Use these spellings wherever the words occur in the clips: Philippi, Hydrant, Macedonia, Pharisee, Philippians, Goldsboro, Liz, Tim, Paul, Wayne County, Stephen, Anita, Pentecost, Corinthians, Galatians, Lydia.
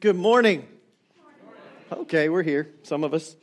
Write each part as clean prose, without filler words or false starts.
Good morning. Okay, we're here. Some of us.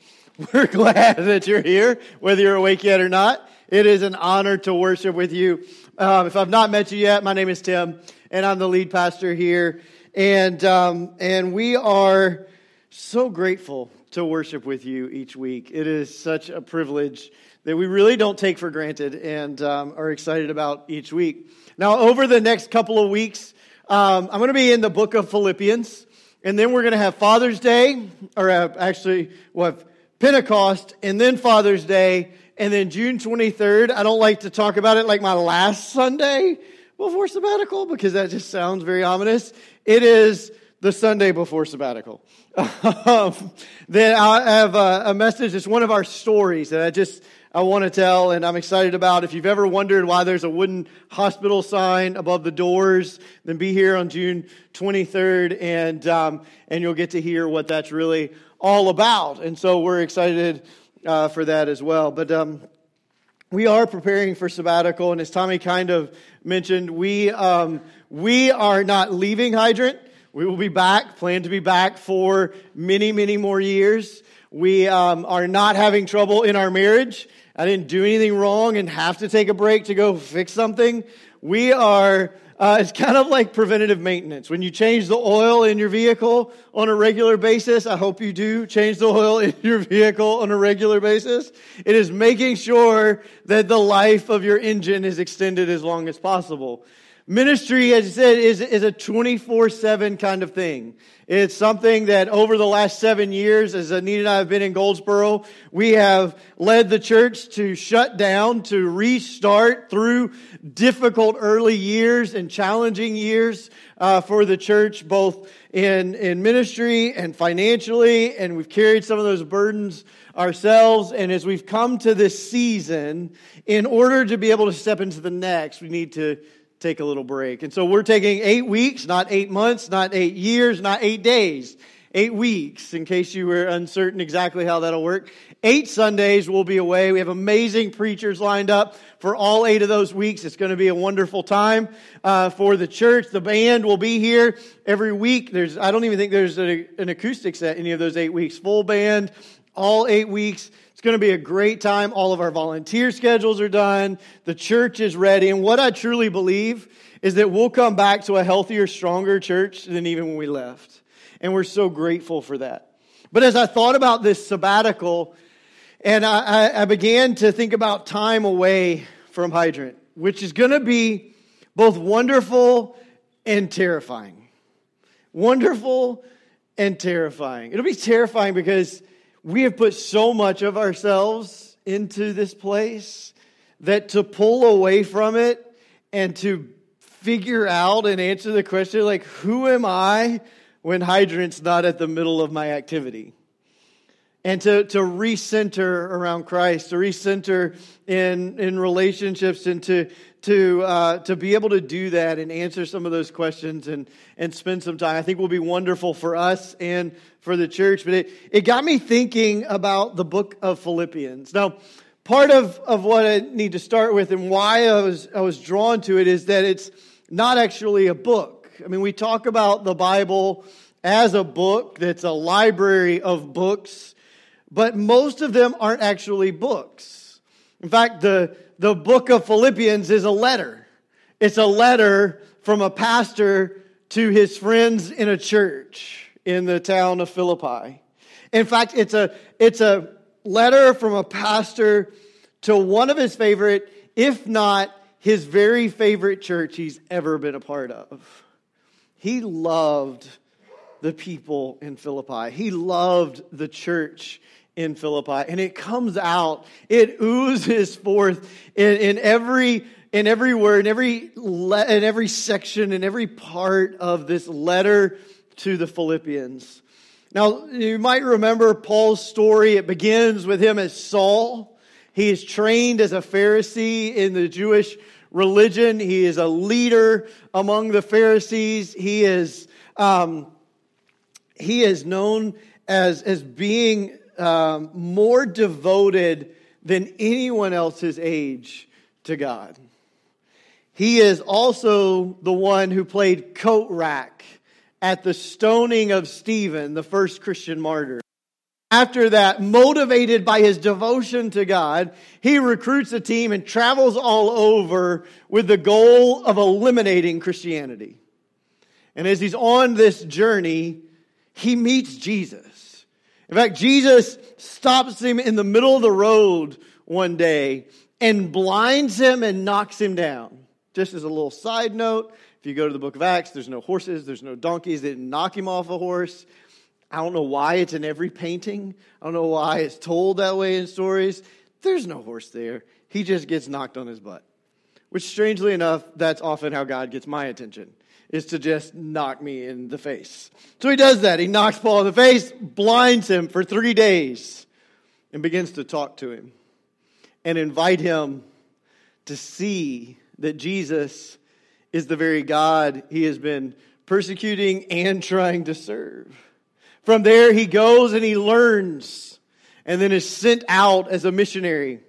We're glad that you're here, whether you're awake yet or not. It is an honor to worship with you. If I've not met you yet, my name is Tim, and I'm the lead pastor here. And we are so grateful to worship with you each week. It is such a privilege that we really don't take for granted and are excited about each week. Now, over the next couple of weeks, I'm going to be in the book of Philippians, and then we're going to have Father's Day, or actually, we'll have Pentecost, and then Father's Day, and then June 23rd. I don't like to talk about it like my last Sunday before sabbatical, because that just sounds very ominous. It is the Sunday before sabbatical. Then I have a message. It's one of our stories that I want to tell, and I'm excited about. If you've ever wondered why there's a wooden hospital sign above the doors, then be here on June 23rd, and you'll get to hear what that's really all about. And so we're excited for that as well. But we are preparing for sabbatical, and as Tommy kind of mentioned, we are not leaving Hydrant. We will be back, plan to be back for many, many more years. We are not having trouble in our marriage. I didn't do anything wrong and have to take a break to go fix something. We are, it's kind of like preventative maintenance. When you change the oil in your vehicle on a regular basis, I hope you do change the oil in your vehicle on a regular basis. It is making sure that the life of your engine is extended as long as possible. Ministry, as I said, is a 24/7 kind of thing. It's something that over the last 7 years, as Anita and I have been in Goldsboro, we have led the church to shut down, to restart through difficult early years and challenging years for the church, both in ministry and financially, and we've carried some of those burdens ourselves. And as we've come to this season, in order to be able to step into the next, we need to take a little break. And so we're taking 8 weeks, not 8 months, not 8 years, not 8 days, 8 weeks, in case you were uncertain exactly how that'll work. 8 Sundays we'll be away. We have amazing preachers lined up for all 8 of those weeks. It's going to be a wonderful time for the church. The band will be here every week. I don't even think there's an acoustic set any of those 8 weeks. Full band, all 8 weeks. It's going to be a great time. All of our volunteer schedules are done. The church is ready. And what I truly believe is that we'll come back to a healthier, stronger church than even when we left. And we're so grateful for that. But as I thought about this sabbatical, and I began to think about time away from Hydrant, which is going to be both wonderful and terrifying. Wonderful and terrifying. It'll be terrifying because we have put so much of ourselves into this place that to pull away from it and to figure out and answer the question, like, who am I when Hydrant's not at the middle of my activity? And to recenter around Christ, to recenter in relationships, and to be able to do that and answer some of those questions and spend some time, I think will be wonderful for us and for the church. But it got me thinking about the book of Philippians. Now, part of what I need to start with and why I was drawn to it is that it's not actually a book. I mean, we talk about the Bible as a book that's a library of books, but most of them aren't actually books. In fact, the book of Philippians is a letter. It's a letter from a pastor to his friends in a church in the town of Philippi. In fact, it's a letter from a pastor to one of his favorite, if not his very favorite church he's ever been a part of. He loved the people in Philippi. He loved the church in Philippi, and it comes out, it oozes forth in every word, in every section, in every part of this letter to the Philippians. Now, you might remember Paul's story. It begins with him as Saul. He is trained as a Pharisee in the Jewish religion. He is a leader among the Pharisees. He is known as being more devoted than anyone else his age to God. He is also the one who played coat rack at the stoning of Stephen, the first Christian martyr. After that, motivated by his devotion to God, he recruits a team and travels all over with the goal of eliminating Christianity. And as he's on this journey, he meets Jesus. In fact, Jesus stops him in the middle of the road one day and blinds him and knocks him down. Just as a little side note, if you go to the book of Acts, there's no horses, there's no donkeys. They didn't knock him off a horse. I don't know why it's in every painting. I don't know why it's told that way in stories. There's no horse there. He just gets knocked on his butt. Which, strangely enough, that's often how God gets my attention, is to just knock me in the face. So he does that. He knocks Paul in the face, blinds him for 3 days, and begins to talk to him and invite him to see that Jesus is the very God he has been persecuting and trying to serve. From there, he goes and he learns and then is sent out as a missionary,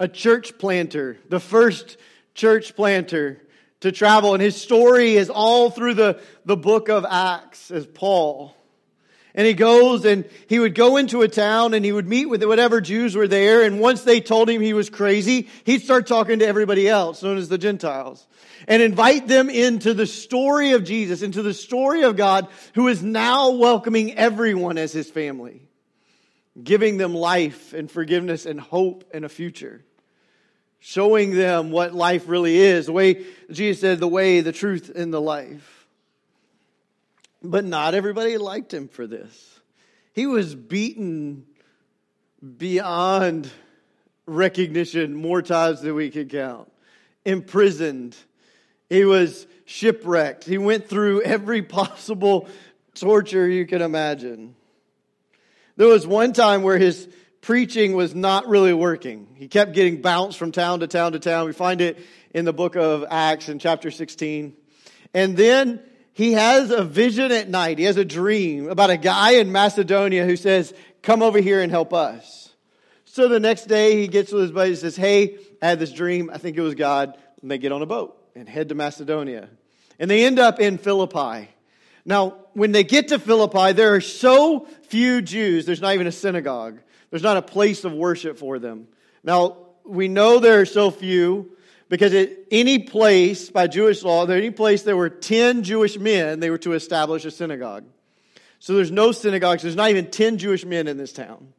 a church planter, the first church planter to travel. And his story is all through the book of Acts as Paul. And he goes and he would go into a town and he would meet with whatever Jews were there. And once they told him he was crazy, he'd start talking to everybody else, known as the Gentiles, and invite them into the story of Jesus, into the story of God, who is now welcoming everyone as his family, giving them life and forgiveness and hope and a future, showing them what life really is, the way Jesus said, the way, the truth, and the life. But not everybody liked him for this. He was beaten beyond recognition more times than we could count, imprisoned. He was shipwrecked. He went through every possible torture you can imagine. There was one time where his preaching was not really working. He kept getting bounced from town to town to town. We find it in the book of Acts in chapter 16. And then he has a vision at night. He has a dream about a guy in Macedonia who says, "Come over here and help us." So the next day he gets with his buddy and says, "Hey, I had this dream. I think it was God." And they get on a boat and head to Macedonia. And they end up in Philippi. Now, when they get to Philippi, there are so few Jews, there's not even a synagogue. There's not a place of worship for them. Now, we know there are so few because at any place, by Jewish law, there any place there were 10 Jewish men, they were to establish a synagogue. So there's no synagogues. There's not even 10 Jewish men in this town.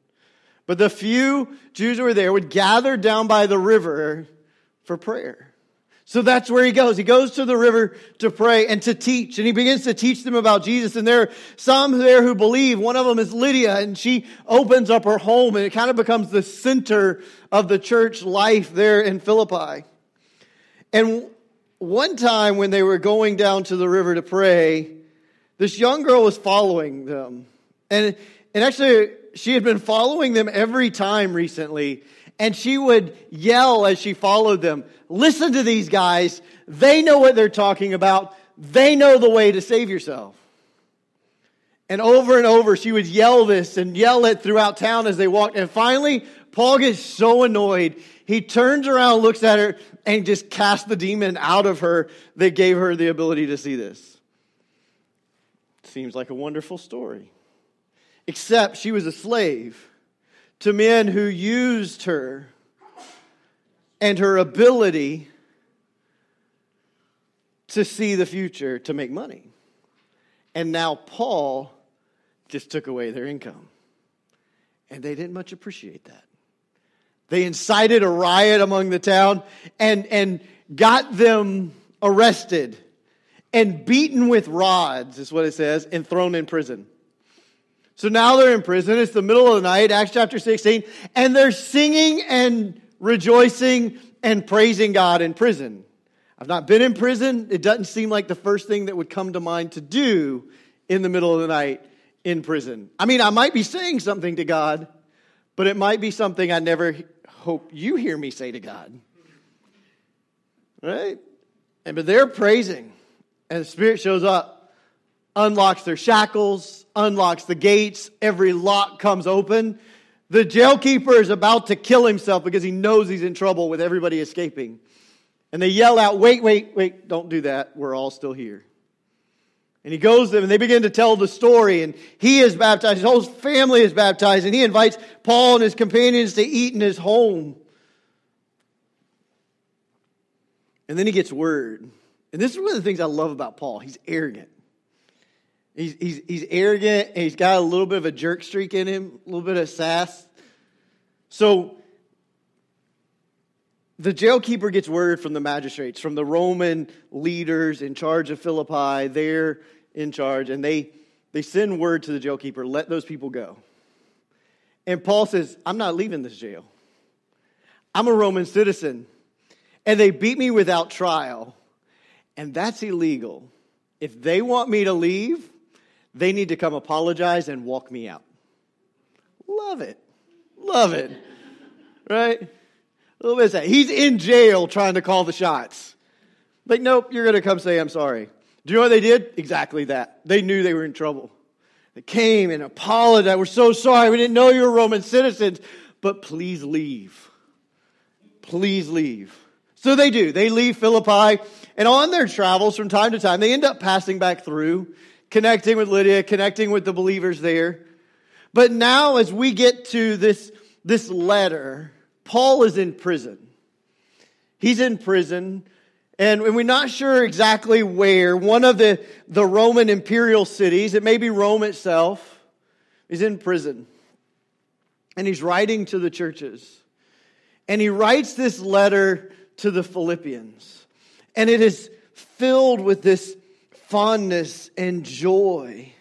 But the few Jews who were there would gather down by the river for prayer. So that's where he goes. He goes to the river to pray and to teach. And he begins to teach them about Jesus. And there are some there who believe. One of them is Lydia. And she opens up her home. And it kind of becomes the center of the church life there in Philippi. And one time when they were going down to the river to pray, this young girl was following them. And actually, she had been following them every time recently. And she would yell as she followed them, "Listen to these guys. They know what they're talking about. They know the way to save yourself." And over, she would yell this and yell it throughout town as they walked. And finally, Paul gets so annoyed. He turns around, looks at her, and just casts the demon out of her that gave her the ability to see this. Seems like a wonderful story. Except she was a slave to men who used her and her ability to see the future to make money. And now Paul just took away their income. And they didn't much appreciate that. They incited a riot among the town and got them arrested and beaten with rods, is what it says, and thrown in prison. So now they're in prison. It's the middle of the night, Acts chapter 16, and they're singing and rejoicing and praising God in prison. I've not been in prison. It doesn't seem like the first thing that would come to mind to do in the middle of the night in prison. I mean, I might be saying something to God, but it might be something I never hope you hear me say to God. Right? But they're praising, and the Spirit shows up. Unlocks their shackles, unlocks the gates. Every lock comes open. The jailkeeper is about to kill himself because he knows he's in trouble with everybody escaping. And they yell out, "Wait, wait, wait, don't do that. We're all still here." And he goes there and they begin to tell the story, and he is baptized, his whole family is baptized, and he invites Paul and his companions to eat in his home. And then he gets word. And this is one of the things I love about Paul. He's arrogant. He's arrogant, and he's got a little bit of a jerk streak in him, a little bit of sass. So the jailkeeper gets word from the magistrates, from the Roman leaders in charge of Philippi. They're in charge, and they send word to the jailkeeper, let those people go. And Paul says, I'm not leaving this jail. I'm a Roman citizen, and they beat me without trial, and that's illegal. If they want me to leave, they need to come apologize and walk me out. Love it. Love it. Right? A little bit of that. He's in jail trying to call the shots. Like, nope, you're going to come say I'm sorry. Do you know what they did? Exactly that. They knew they were in trouble. They came and apologized. We're so sorry. We didn't know you were Roman citizens. But please leave. Please leave. So they do. They leave Philippi. And on their travels from time to time, they end up passing back through, connecting with Lydia, connecting with the believers there. But now as we get to this letter, Paul is in prison. He's in prison, and we're not sure exactly where. One of the Roman imperial cities, it may be Rome itself, is in prison. And he's writing to the churches. And he writes this letter to the Philippians. And it is filled with this fondness and joy.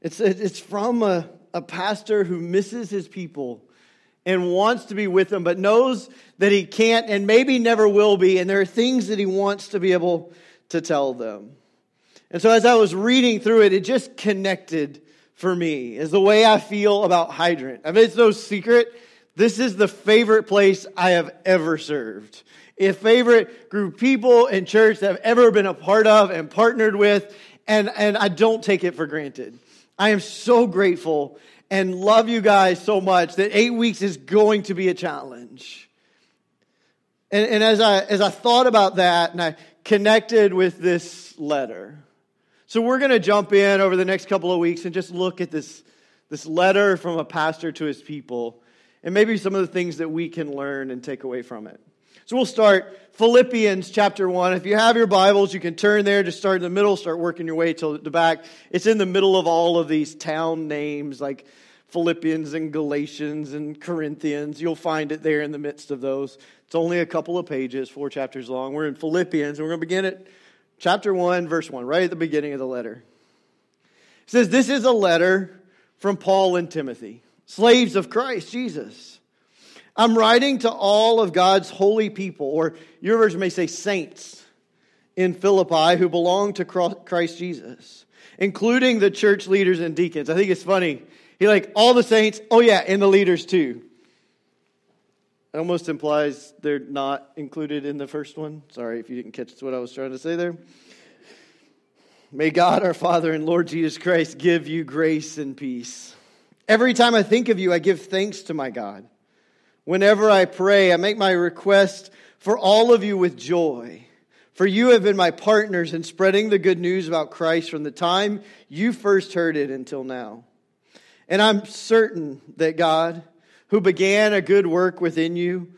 It's from a pastor who misses his people and wants to be with them, but knows that he can't and maybe never will be. And there are things that he wants to be able to tell them. And so as I was reading through it, it just connected for me is the way I feel about Hydrant. I mean, it's no secret. This is the favorite place I have ever served. A favorite group of people in church that I've ever been a part of and partnered with, and I don't take it for granted. I am so grateful and love you guys so much that 8 weeks is going to be a challenge. And as I thought about that, and I connected with this letter. So we're going to jump in over the next couple of weeks and just look at this letter from a pastor to his people, and maybe some of the things that we can learn and take away from it. So we'll start Philippians chapter 1. If you have your Bibles, you can turn there, just start in the middle, start working your way to the back. It's in the middle of all of these town names like Philippians and Galatians and Corinthians. You'll find it there in the midst of those. It's only a couple of pages, 4 chapters long. We're in Philippians, and we're going to begin at chapter 1, verse 1, right at the beginning of the letter. It says, this is a letter from Paul and Timothy, slaves of Christ Jesus. I'm writing to all of God's holy people, or your version may say saints, in Philippi who belong to Christ Jesus, including the church leaders and deacons. I think it's funny. He like, all the saints, oh yeah, and the leaders too. It almost implies they're not included in the first one. Sorry if you didn't catch what I was trying to say there. May God, our Father, and Lord Jesus Christ give you grace and peace. Every time I think of you, I give thanks to my God. Whenever I pray, I make my request for all of you with joy. For you have been my partners in spreading the good news about Christ from the time you first heard it until now. And I'm certain that God, who began a good work within you,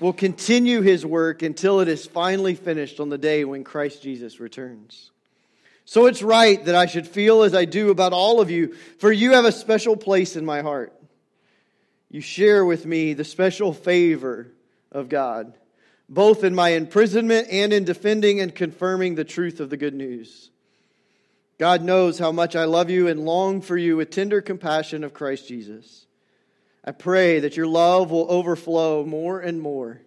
will continue his work until it is finally finished on the day when Christ Jesus returns. So it's right that I should feel as I do about all of you, for you have a special place in my heart. You share with me the special favor of God, both in my imprisonment and in defending and confirming the truth of the good news. God knows how much I love you and long for you with tender compassion of Christ Jesus. I pray that your love will overflow more and more,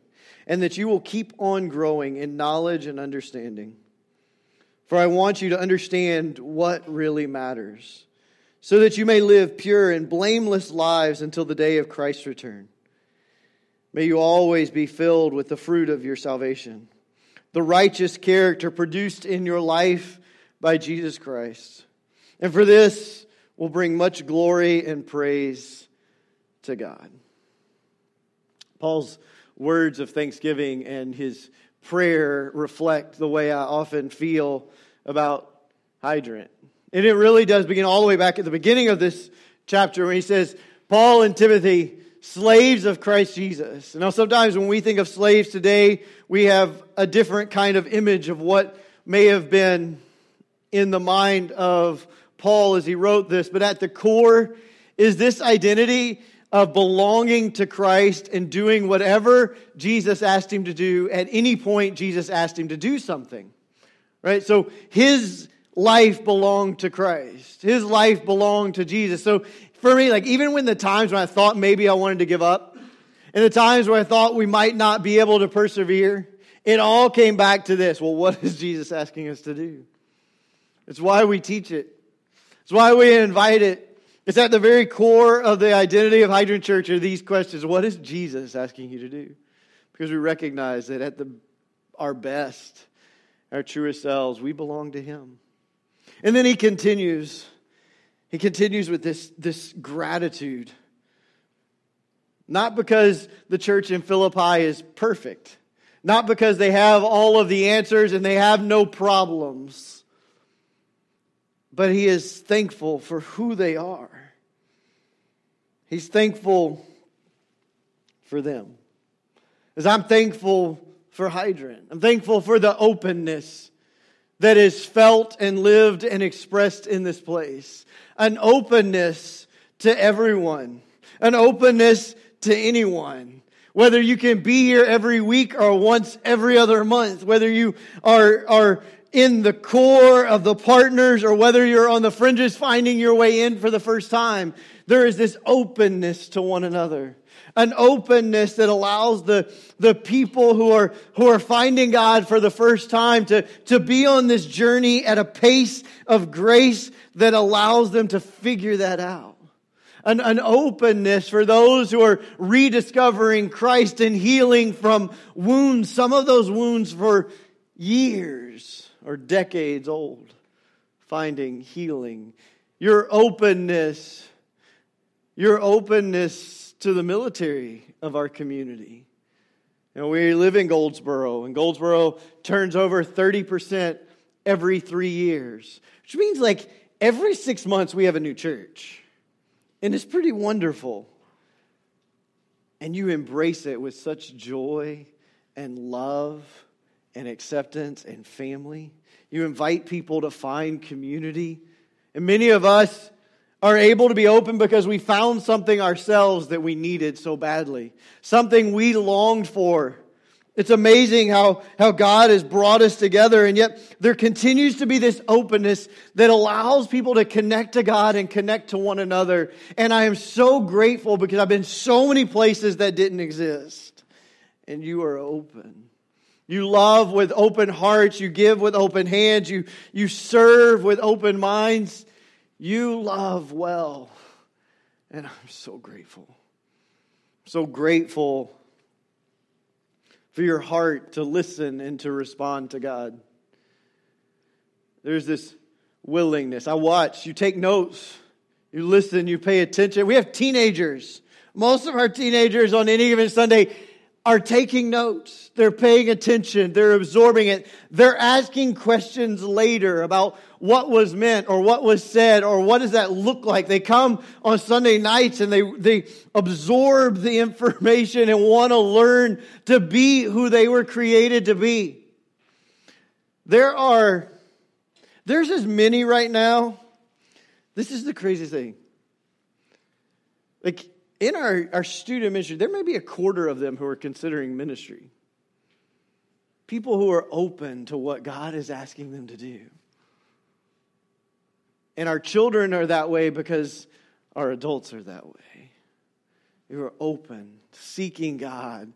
and that you will keep on growing in knowledge and understanding. For I want you to understand what really matters, so that you may live pure and blameless lives until the day of Christ's return. May you always be filled with the fruit of your salvation, the righteous character produced in your life by Jesus Christ. And for this will bring much glory and praise to God. Paul's words of thanksgiving and his prayer reflect the way I often feel about Hydrant. And it really does begin all the way back at the beginning of this chapter when he says, Paul and Timothy, slaves of Christ Jesus. Now, sometimes when we think of slaves today, we have a different kind of image of what may have been in the mind of Paul as he wrote this. But at the core is this identity of belonging to Christ and doing whatever Jesus asked him to do. At any point, Jesus asked him to do something. Right? So his life belonged to Christ. His life belonged to Jesus. So for me, like even when the times when I thought maybe I wanted to give up, and the times where I thought we might not be able to persevere, it all came back to this. Well, what is Jesus asking us to do? It's why we teach it. It's why we invite it. It's at the very core of the identity of Hydrant Church are these questions. What is Jesus asking you to do? Because we recognize that at our best, our truest selves, we belong to Him. And then he continues with this gratitude. Not because the church in Philippi is perfect. Not because they have all of the answers and they have no problems. But he is thankful for who they are. He's thankful for them. As I'm thankful for Hydrant. I'm thankful for the openness that is felt and lived and expressed in this place. An openness to everyone. An openness to anyone. Whether you can be here every week or once every other month. Whether you are in the core of the partners or whether you're on the fringes finding your way in for the first time. There is this openness to one another. An openness that allows the people who are finding God for the first time to be on this journey at a pace of grace that allows them to figure that out. An openness for those who are rediscovering Christ and healing from wounds, some of those wounds for years or decades old, finding healing. Your openness to the military of our community. And we live in Goldsboro, and Goldsboro turns over 30% every 3 years, which means like every 6 months we have a new church. And it's pretty wonderful. And you embrace it with such joy and love and acceptance and family. You invite people to find community. And many of us are able to be open because we found something ourselves that we needed so badly. Something we longed for. It's amazing how God has brought us together, and yet there continues to be this openness that allows people to connect to God and connect to one another. And I am so grateful because I've been so many places that didn't exist. And you are open. You love with open hearts. You give with open hands. You serve with open minds. You love well, and I'm so grateful. I'm so grateful for your heart to listen and to respond to God. There's this willingness. I watch, you take notes, you listen, you pay attention. We have teenagers. Most of our teenagers on any given Sunday are taking notes. They're paying attention. They're absorbing it. They're asking questions later about what was meant or what was said or what does that look like. They come on Sunday nights and they absorb the information and want to learn to be who they were created to be. There's as many right now. This is the craziest thing. Like, in our student ministry, there may be a quarter of them who are considering ministry. People who are open to what God is asking them to do. And our children are that way because our adults are that way. We are open, seeking God.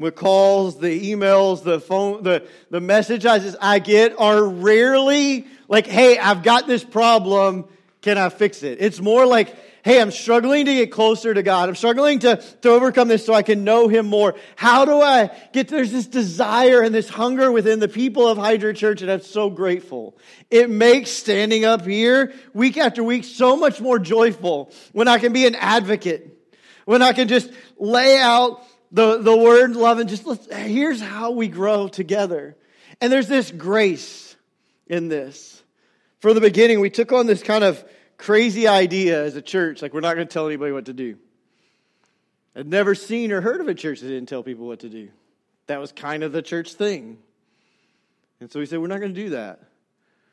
The calls, the emails, the phone, the messages I get are rarely like, hey, I've got this problem, can I fix it? It's more like, hey, I'm struggling to get closer to God. I'm struggling to overcome this so I can know Him more. How do I get? There's this desire and this hunger within the people of Hydrant Church, and I'm so grateful. It makes standing up here week after week so much more joyful when I can be an advocate, when I can just lay out the word love and just here's how we grow together. And there's this grace in this. From the beginning, we took on this kind of crazy idea as a church, like we're not going to tell anybody what to do. I'd never seen or heard of a church that didn't tell people what to do. That was kind of the church thing. And so we said, we're not going to do that.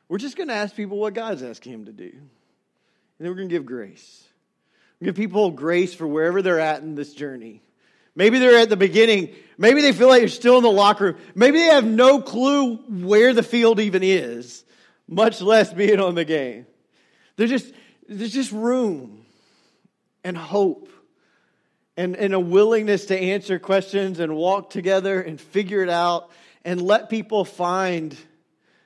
We're just going to ask people what God's asking them to do. And then we're going to give grace. We're going to give people grace for wherever they're at in this journey. Maybe they're at the beginning. Maybe they feel like you're still in the locker room. Maybe they have no clue where the field even is, much less being on the game. There's just room and hope and a willingness to answer questions and walk together and figure it out and let people find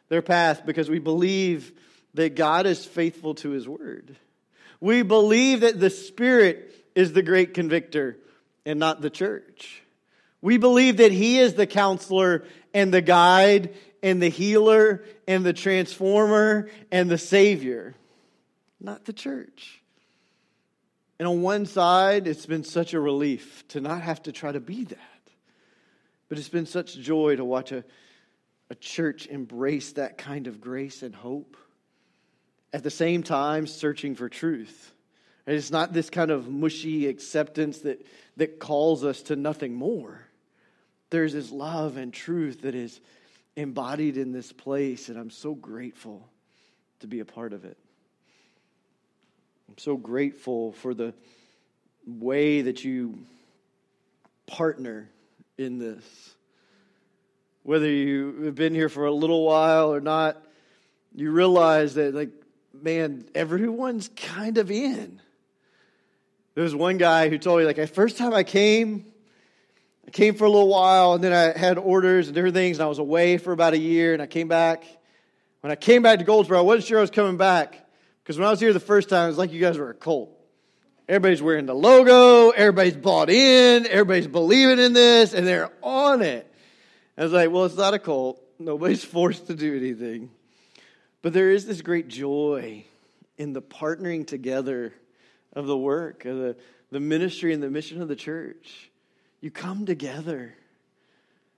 their path, because we believe that God is faithful to His word. We believe that the Spirit is the great convictor and not the church. We believe that He is the counselor and the guide and the healer and the transformer and the Savior, not the church. And on one side, it's been such a relief to not have to try to be that. But it's been such joy to watch a church embrace that kind of grace and hope, at the same time searching for truth. And it's not this kind of mushy acceptance that calls us to nothing more. There's this love and truth that is embodied in this place, and I'm so grateful to be a part of it. I'm so grateful for the way that you partner in this. Whether you have been here for a little while or not, you realize that, like, man, everyone's kind of in. There was one guy who told me, like, the first time I came for a little while, and then I had orders and different things, and I was away for about a year, and I came back. When I came back to Goldsboro, I wasn't sure I was coming back, because when I was here the first time, it was like you guys were a cult. Everybody's wearing the logo, everybody's bought in, everybody's believing in this, and they're on it. I was like, well, it's not a cult. Nobody's forced to do anything. But there is this great joy in the partnering together of the work, of the ministry and the mission of the church. You come together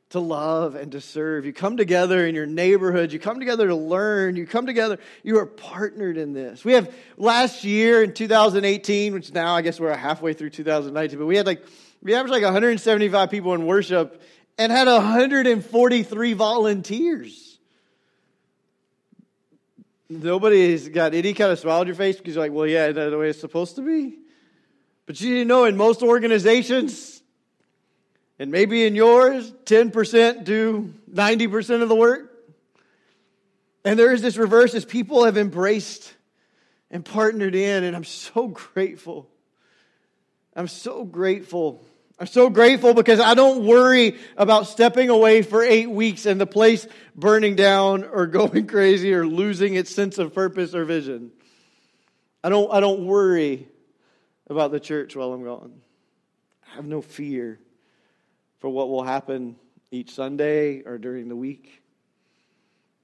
to love and to serve. You come together in your neighborhood. You come together to learn. You come together. You are partnered in this. We have last year in 2018, which now I guess we're halfway through 2019, but we averaged like 175 people in worship and had 143 volunteers. Nobody's got any kind of smile on your face because you're like, well, yeah, that's the way it's supposed to be. But you know, in most organizations, and maybe in yours, 10% do 90% of the work. And there is this reverse as people have embraced and partnered in, and I'm so grateful. I'm so grateful. I'm so grateful because I don't worry about stepping away for 8 weeks and the place burning down or going crazy or losing its sense of purpose or vision. I don't worry about the church while I'm gone. I have no fear for what will happen each Sunday or during the week,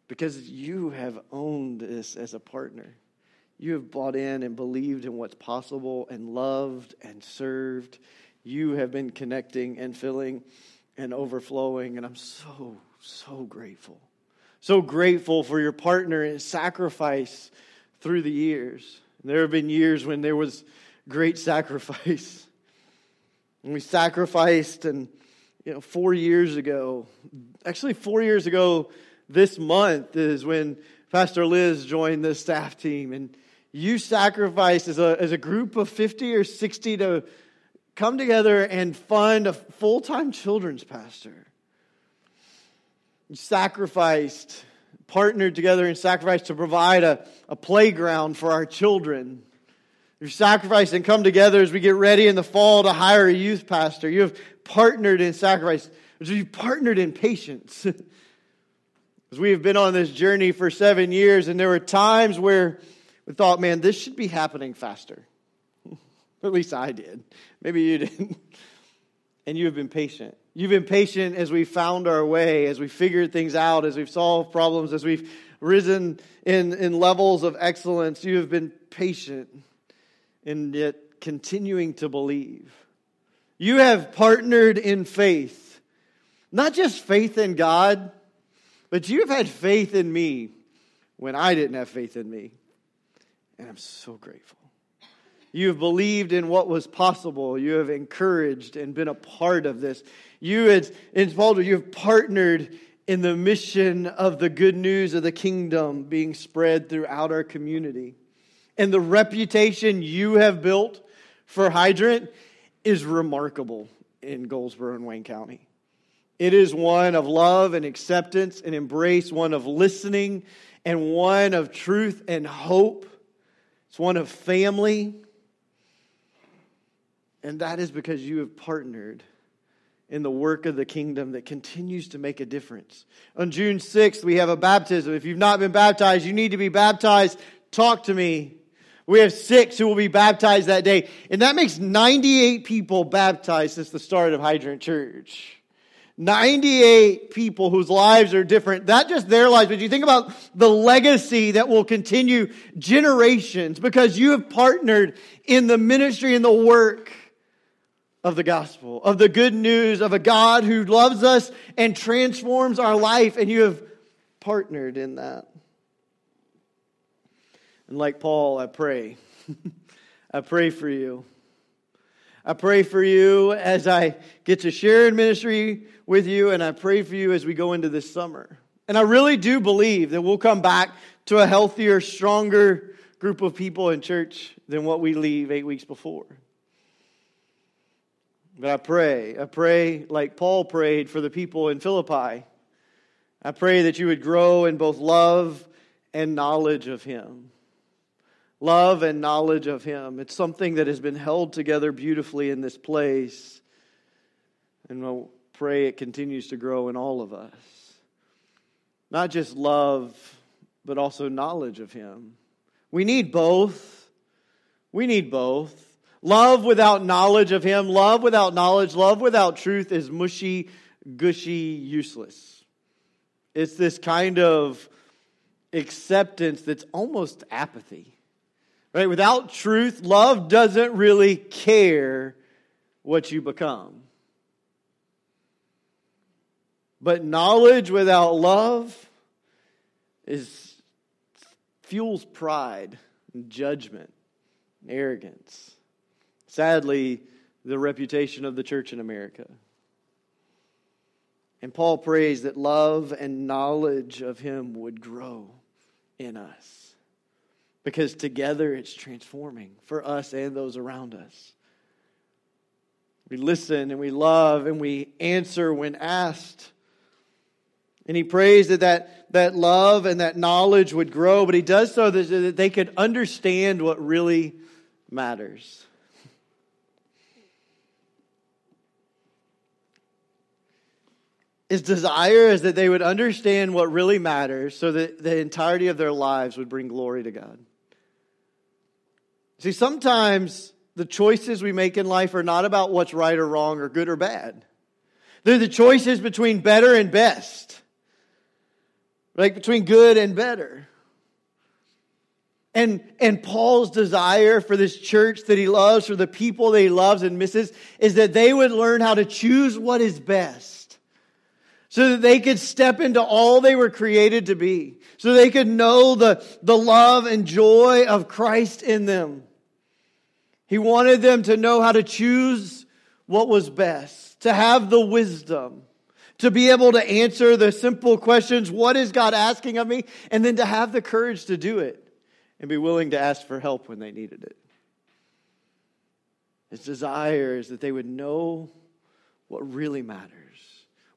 because you have owned this as a partner. You have bought in and believed in what's possible and loved and served. You have been connecting and filling and overflowing, and I'm so, so grateful. So grateful for your partner and sacrifice through the years. There have been years when there was great sacrifice. And we sacrificed, and 4 years ago, actually 4 years ago this month is when Pastor Liz joined the staff team, and you sacrificed as a group of 50 or 60 to come together and fund a full-time children's pastor. You sacrificed, partnered together and sacrificed to provide a playground for our children. You've sacrificed and come together as we get ready in the fall to hire a youth pastor. You have partnered in sacrifice. You've partnered in patience. As we have been on this journey for 7 years, and there were times where we thought, man, this should be happening faster. At least I did. Maybe you didn't. And you have been patient. You've been patient as we found our way, as we figured things out, as we've solved problems, as we've risen in levels of excellence. You have been patient and yet continuing to believe. You have partnered in faith. Not just faith in God, but you have had faith in me when I didn't have faith in me. And I'm so grateful. You've believed in what was possible. You have encouraged and been a part of this. You, as Paul, you've partnered in the mission of the good news of the kingdom being spread throughout our community. And the reputation you have built for Hydrant is remarkable in Goldsboro and Wayne County. It is one of love and acceptance and embrace, one of listening, and one of truth and hope. It's one of family. And that is because you have partnered in the work of the kingdom that continues to make a difference. On June 6th, we have a baptism. If you've not been baptized, you need to be baptized. Talk to me. We have 6 who will be baptized that day. And that makes 98 people baptized since the start of Hydrant Church. 98 people whose lives are different. Not just their lives, but you think about the legacy that will continue generations because you have partnered in the ministry and the work of the gospel, of the good news of a God who loves us and transforms our life, and you have partnered in that. And like Paul, I pray. I pray for you. I pray for you as I get to share in ministry with you, and I pray for you as we go into this summer. And I really do believe that we'll come back to a healthier, stronger group of people in church than what we leave 8 weeks before. But I pray like Paul prayed for the people in Philippi. I pray that you would grow in both love and knowledge of Him. Love and knowledge of Him. It's something that has been held together beautifully in this place. And we'll pray it continues to grow in all of us. Not just love, but also knowledge of Him. We need both. We need both. Love without knowledge of Him, love without knowledge, love without truth is mushy, gushy, useless. It's this kind of acceptance that's almost apathy. Right? Without truth, love doesn't really care what you become. But knowledge without love fuels pride and judgment and arrogance. Sadly, the reputation of the church in America. And Paul prays that love and knowledge of Him would grow in us. Because together it's transforming for us and those around us. We listen and we love and we answer when asked. And he prays that love and that knowledge would grow, but he does so that they could understand what really matters. His desire is that they would understand what really matters so that the entirety of their lives would bring glory to God. See, sometimes the choices we make in life are not about what's right or wrong or good or bad. They're the choices between better and best. Like between good and better. And Paul's desire for this church that he loves, for the people that he loves and misses, is that they would learn how to choose what is best. So that they could step into all they were created to be. So they could know the love and joy of Christ in them. He wanted them to know how to choose what was best. To have the wisdom. To be able to answer the simple questions, what is God asking of me? And then to have the courage to do it. And be willing to ask for help when they needed it. His desire is that they would know what really matters.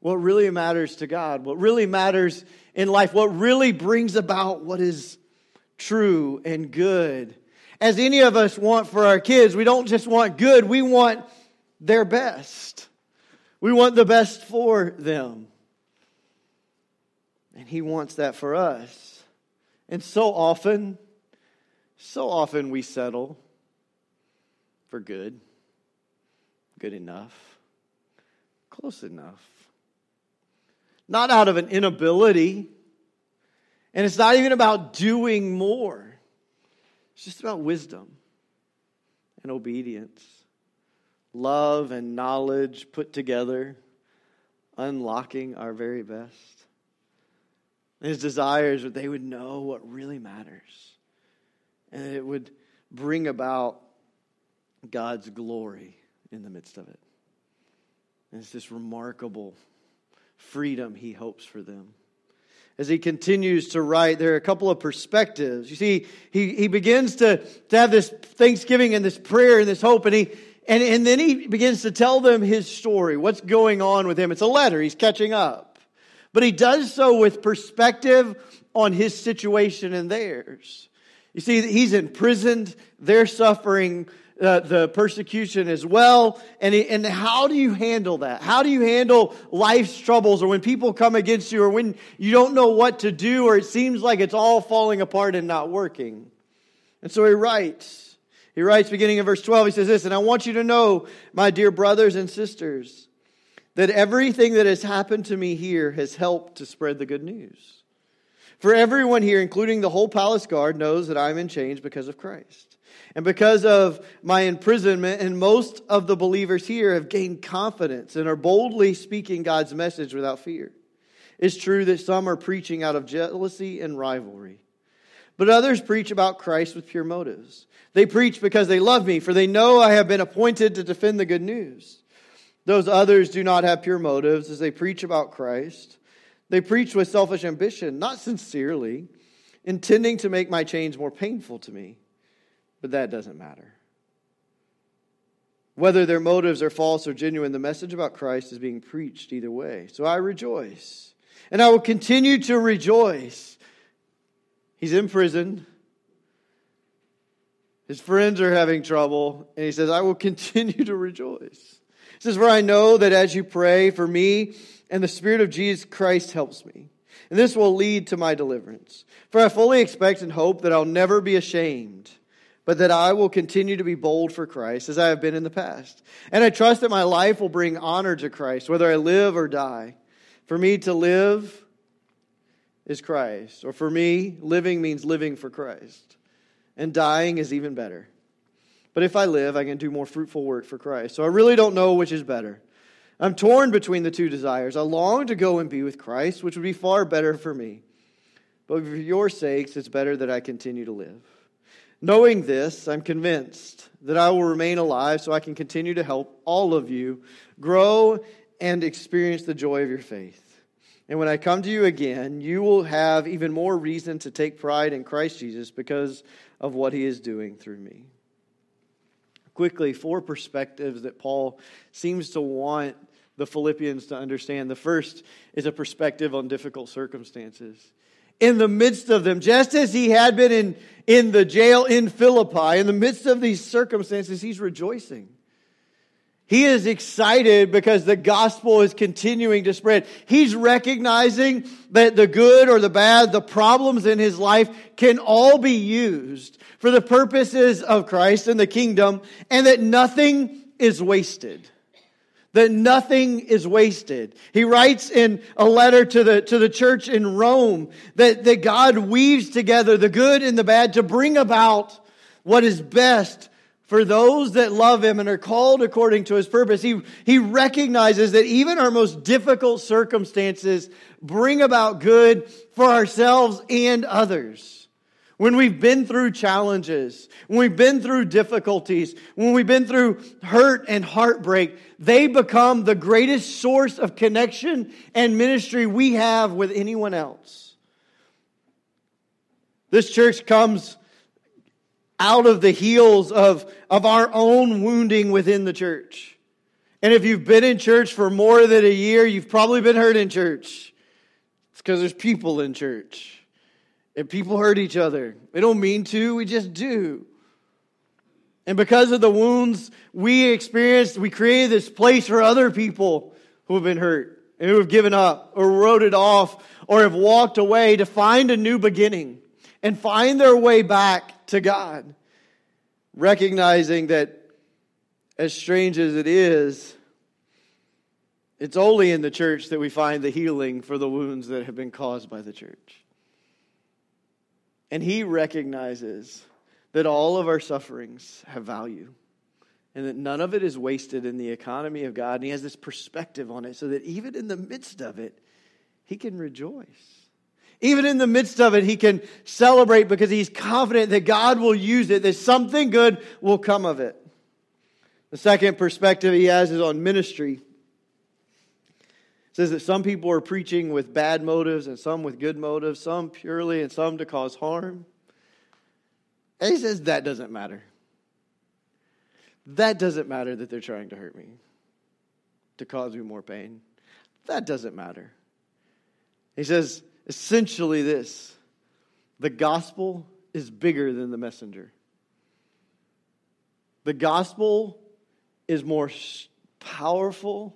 What really matters to God, what really matters in life, what really brings about what is true and good. As any of us want for our kids, we don't just want good, we want their best. We want the best for them. And He wants that for us. And so often we settle for good enough, close enough. Not out of an inability. And it's not even about doing more. It's just about wisdom and obedience. Love and knowledge put together, unlocking our very best. and his desires, that they would know what really matters. And it would bring about God's glory in the midst of it. And it's this remarkable freedom he hopes for them. As he continues to write, there are a couple of perspectives. You see, he begins to have this thanksgiving and this prayer and this hope, and then he begins to tell them his story, what's going on with him. It's a letter. He's catching up. But he does so with perspective on his situation and theirs. You see, he's imprisoned. They're suffering the persecution as well. And how do you handle that? How do you handle life's troubles, or when people come against you, or when you don't know what to do, or it seems like it's all falling apart and not working? And so he writes beginning in verse 12, he says this, "And I want you to know, my dear brothers and sisters, that everything that has happened to me here has helped to spread the good news. For everyone here, including the whole palace guard, knows that I'm in chains because of Christ. And because of my imprisonment, and most of the believers here have gained confidence and are boldly speaking God's message without fear. It's true that some are preaching out of jealousy and rivalry, but others preach about Christ with pure motives. They preach because they love me, for they know I have been appointed to defend the good news. Those others do not have pure motives as they preach about Christ. They preach with selfish ambition, not sincerely, intending to make my chains more painful to me. But that doesn't matter. Whether their motives are false or genuine, the message about Christ is being preached either way. So I rejoice, and I will continue to rejoice." He's in prison. His friends are having trouble, and he says, "I will continue to rejoice." He says, "For I know that as you pray for me, and the Spirit of Jesus Christ helps me, and this will lead to my deliverance. For I fully expect and hope that I'll never be ashamed, but that I will continue to be bold for Christ as I have been in the past. And I trust that my life will bring honor to Christ, whether I live or die. For me to live is Christ," or for me, living means living for Christ, "and dying is even better. But if I live, I can do more fruitful work for Christ. So I really don't know which is better. I'm torn between the two desires. I long to go and be with Christ, which would be far better for me. But for your sakes, it's better that I continue to live. Knowing this, I'm convinced that I will remain alive so I can continue to help all of you grow and experience the joy of your faith. And when I come to you again, you will have even more reason to take pride in Christ Jesus because of what he is doing through me." Quickly, four perspectives that Paul seems to want the Philippians to understand. The first is a perspective on difficult circumstances. In the midst of them, just as he had been in the jail in Philippi, in the midst of these circumstances, he's rejoicing. He is excited because the gospel is continuing to spread. He's recognizing that the good or the bad, the problems in his life can all be used for the purposes of Christ and the kingdom, and that nothing is wasted. That nothing is wasted. He writes in a letter to the church in Rome that God weaves together the good and the bad to bring about what is best for those that love him and are called according to his purpose. He recognizes that even our most difficult circumstances bring about good for ourselves and others. When we've been through challenges, when we've been through difficulties, when we've been through hurt and heartbreak, they become the greatest source of connection and ministry we have with anyone else. This church comes out of the heels of our own wounding within the church. And if you've been in church for more than a year, you've probably been hurt in church. It's because there's people in church. And people hurt each other. We don't mean to, we just do. And because of the wounds we experienced, we created this place for other people who have been hurt and who have given up or wrote it off or have walked away to find a new beginning and find their way back to God. Recognizing that as strange as it is, it's only in the church that we find the healing for the wounds that have been caused by the church. And he recognizes that all of our sufferings have value and that none of it is wasted in the economy of God. And he has this perspective on it so that even in the midst of it, he can rejoice. Even in the midst of it, he can celebrate because he's confident that God will use it, that something good will come of it. The second perspective he has is on ministry. It says that some people are preaching with bad motives and some with good motives, some purely and some to cause harm. And he says that doesn't matter. That doesn't matter that they're trying to hurt me, to cause me more pain. That doesn't matter. He says essentially this: the gospel is bigger than the messenger. The gospel is more powerful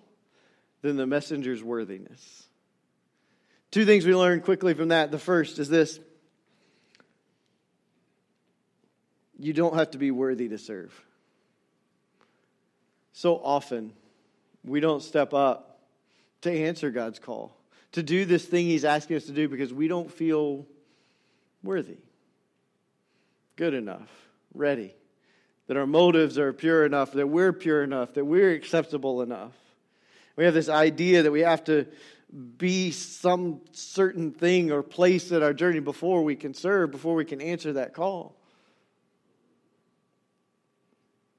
than the messenger's worthiness. Two things we learn quickly from that. The first is this: you don't have to be worthy to serve. So often, we don't step up to answer God's call, to do this thing he's asking us to do, because we don't feel worthy, good enough, ready, that our motives are pure enough, that we're acceptable enough. We have this idea that we have to be some certain thing or place in our journey before we can serve, before we can answer that call.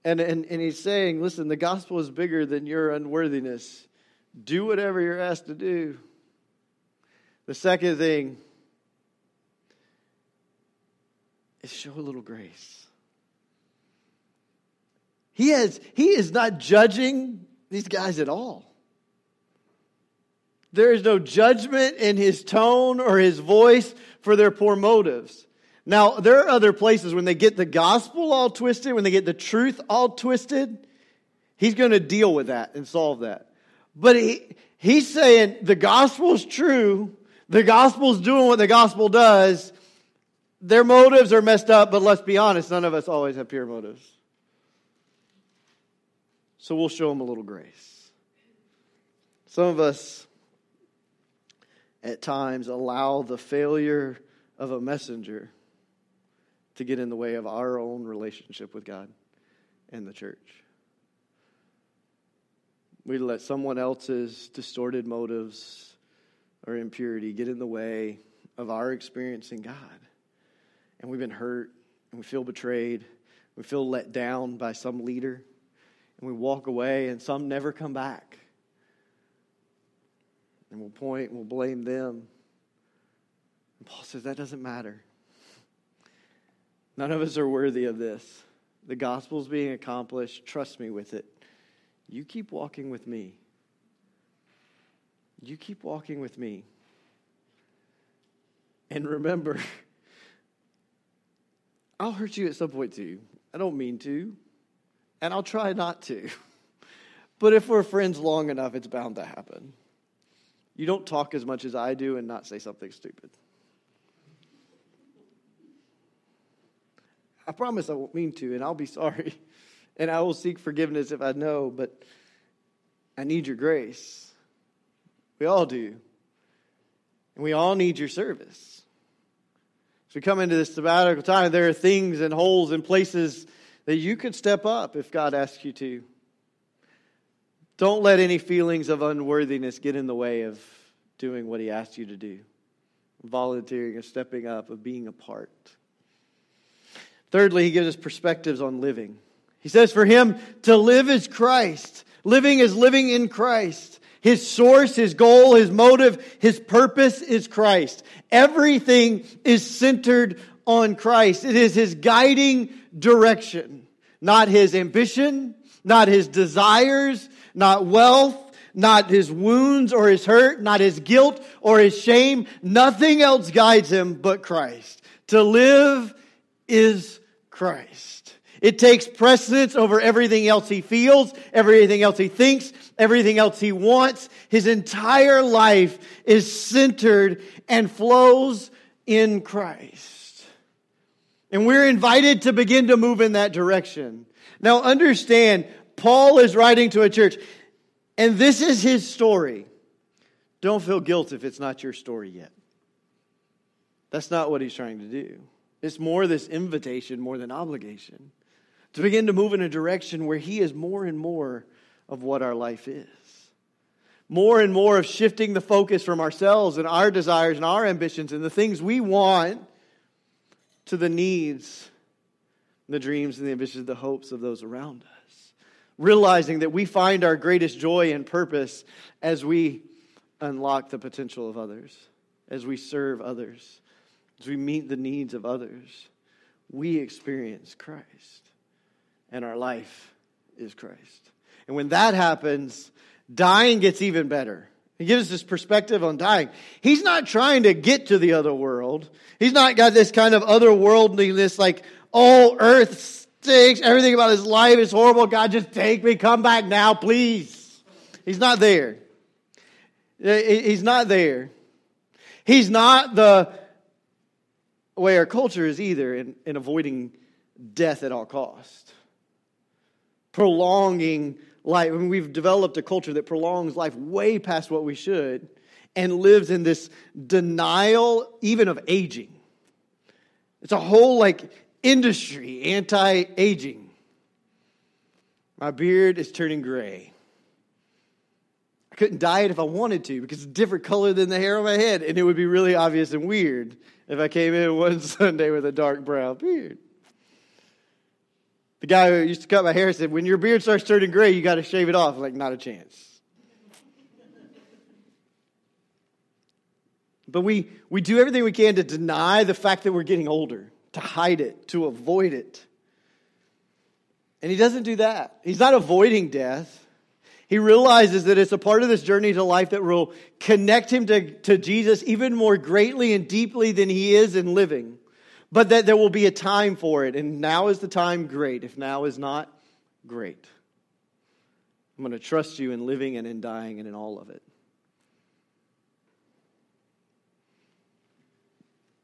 And he's saying, listen, the gospel is bigger than your unworthiness. Do whatever you're asked to do. The second thing is show a little grace. He is not judging these guys at all. There is no judgment in his tone or his voice for their poor motives. Now, there are other places when they get the gospel all twisted, when they get the truth all twisted, he's going to deal with that and solve that. But he's saying the gospel's true, the gospel's doing what the gospel does, their motives are messed up, but let's be honest, none of us always have pure motives. So we'll show them a little grace. Some of us, at times, allow the failure of a messenger to get in the way of our own relationship with God and the church. We let someone else's distorted motives or impurity get in the way of our experiencing God. And we've been hurt, and we feel betrayed, we feel let down by some leader, and we walk away, and some never come back. And we'll point, and we'll blame them. And Paul says that doesn't matter. None of us are worthy of this. The gospel's being accomplished. Trust me with it. You keep walking with me. You keep walking with me. And remember, I'll hurt you at some point too. I don't mean to. And I'll try not to. But if we're friends long enough, it's bound to happen. You don't talk as much as I do and not say something stupid. I promise I won't mean to, and I'll be sorry. And I will seek forgiveness if I know, but I need your grace. We all do. And we all need your service. As we come into this sabbatical time, there are things and holes and places that you could step up if God asks you to. Don't let any feelings of unworthiness get in the way of doing what he asked you to do. Volunteering or stepping up, of being a part. Thirdly, he gives us perspectives on living. He says for him, to live is Christ. Living is living in Christ. His source, his goal, his motive, his purpose is Christ. Everything is centered on Christ. It is his guiding direction. Not his ambition, not his desires, not wealth, not his wounds or his hurt, not his guilt or his shame. Nothing else guides him but Christ. To live is Christ. It takes precedence over everything else he feels, everything else he thinks, everything else he wants. His entire life is centered and flows in Christ. And we're invited to begin to move in that direction. Now understand, Paul is writing to a church, and this is his story. Don't feel guilt if it's not your story yet. That's not what he's trying to do. It's more this invitation, more than obligation, to begin to move in a direction where he is more and more of what our life is. more and more of shifting the focus from ourselves and our desires and our ambitions and the things we want to the needs, the dreams and the ambitions, the hopes of those around us. Realizing that we find our greatest joy and purpose as we unlock the potential of others, as we serve others, as we meet the needs of others. We experience Christ, and our life is Christ. And when that happens, dying gets even better. He gives us this perspective on dying. He's not trying to get to the other world. He's not got this kind of otherworldliness, like, oh, earth stinks, everything about his life is horrible, God, just take me, come back now, please. He's not there. He's not there. He's not the way our culture is either in avoiding death at all cost. Prolonging life. I mean, we've developed a culture that prolongs life way past what we should and lives in this denial even of aging. It's a whole industry, anti-aging. My beard is turning gray. I couldn't dye it if I wanted to because it's a different color than the hair on my head, and it would be really obvious and weird if I came in one Sunday with a dark brown beard. The guy who used to cut my hair said, when your beard starts turning gray, you got to shave it off. I'm like, not a chance. But we do everything we can to deny the fact that we're getting older, to hide it, to avoid it. And he doesn't do that. He's not avoiding death. He realizes that it's a part of this journey to life that will connect him to Jesus even more greatly and deeply than he is in living. But that there will be a time for it, and now is the time great. If now is not, great. I'm going to trust you in living and in dying and in all of it.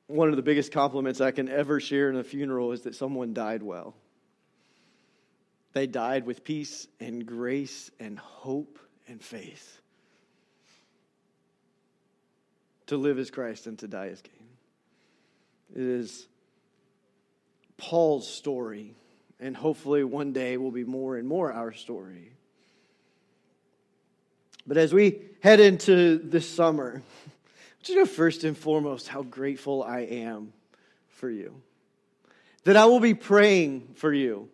One of the biggest compliments I can ever share in a funeral is that someone died well. They died with peace and grace and hope and faith. To live is Christ and to die is gain. It is Paul's story, and hopefully one day will be more and more our story. But as we head into this summer, I want you to know first and foremost how grateful I am for you, that I will be praying for you.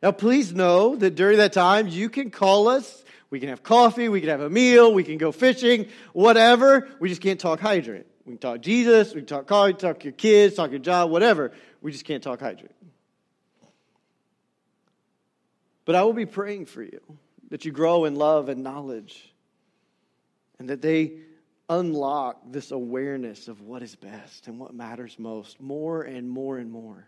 Now, please know that during that time, you can call us. We can have coffee. We can have a meal. We can go fishing, whatever. We just can't talk hydrant. We can talk Jesus, we can talk car, talk your kids, talk your job, whatever. We just can't talk hydrant. But I will be praying for you, that you grow in love and knowledge, and that they unlock this awareness of what is best and what matters most, more and more and more.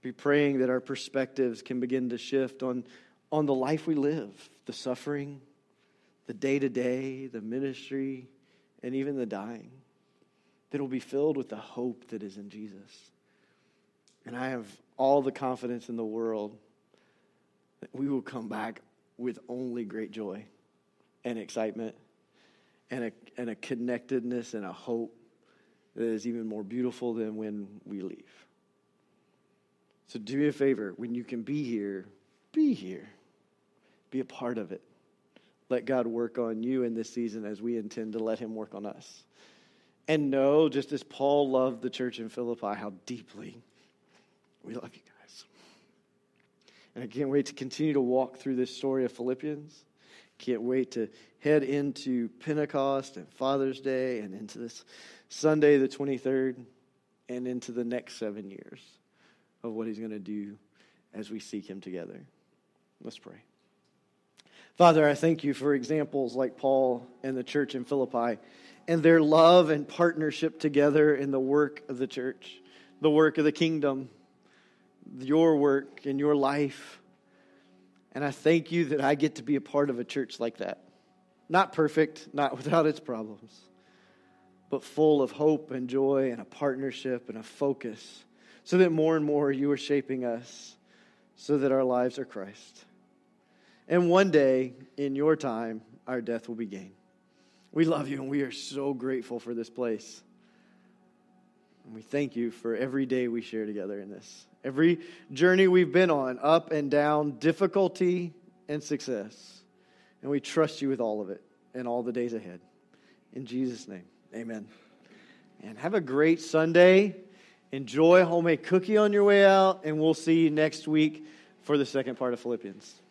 Be praying that our perspectives can begin to shift on the life we live, the suffering, the day-to-day, the ministry, and even the dying, that will be filled with the hope that is in Jesus. And I have all the confidence in the world that we will come back with only great joy and excitement and a connectedness and a hope that is even more beautiful than when we leave. So do me a favor, when you can be here, be here. Be a part of it. Let God work on you in this season as we intend to let him work on us. And know, just as Paul loved the church in Philippi, how deeply we love you guys. And I can't wait to continue to walk through this story of Philippians. Can't wait to head into Pentecost and Father's Day and into this Sunday the 23rd and into the next 7 years of what he's going to do as we seek him together. Let's pray. Father, I thank you for examples like Paul and the church in Philippi and their love and partnership together in the work of the church, the work of the kingdom, your work in your life. And I thank you that I get to be a part of a church like that. Not perfect, not without its problems, but full of hope and joy and a partnership and a focus so that more and more you are shaping us so that our lives are Christ. And one day, in your time, our death will be gain. We love you, and we are so grateful for this place. And we thank you for every day we share together in this. Every journey we've been on, up and down, difficulty and success. And we trust you with all of it. and all the days ahead. In Jesus' name, amen. And have a great Sunday. Enjoy homemade cookie on your way out, and we'll see you next week for the second part of Philippians.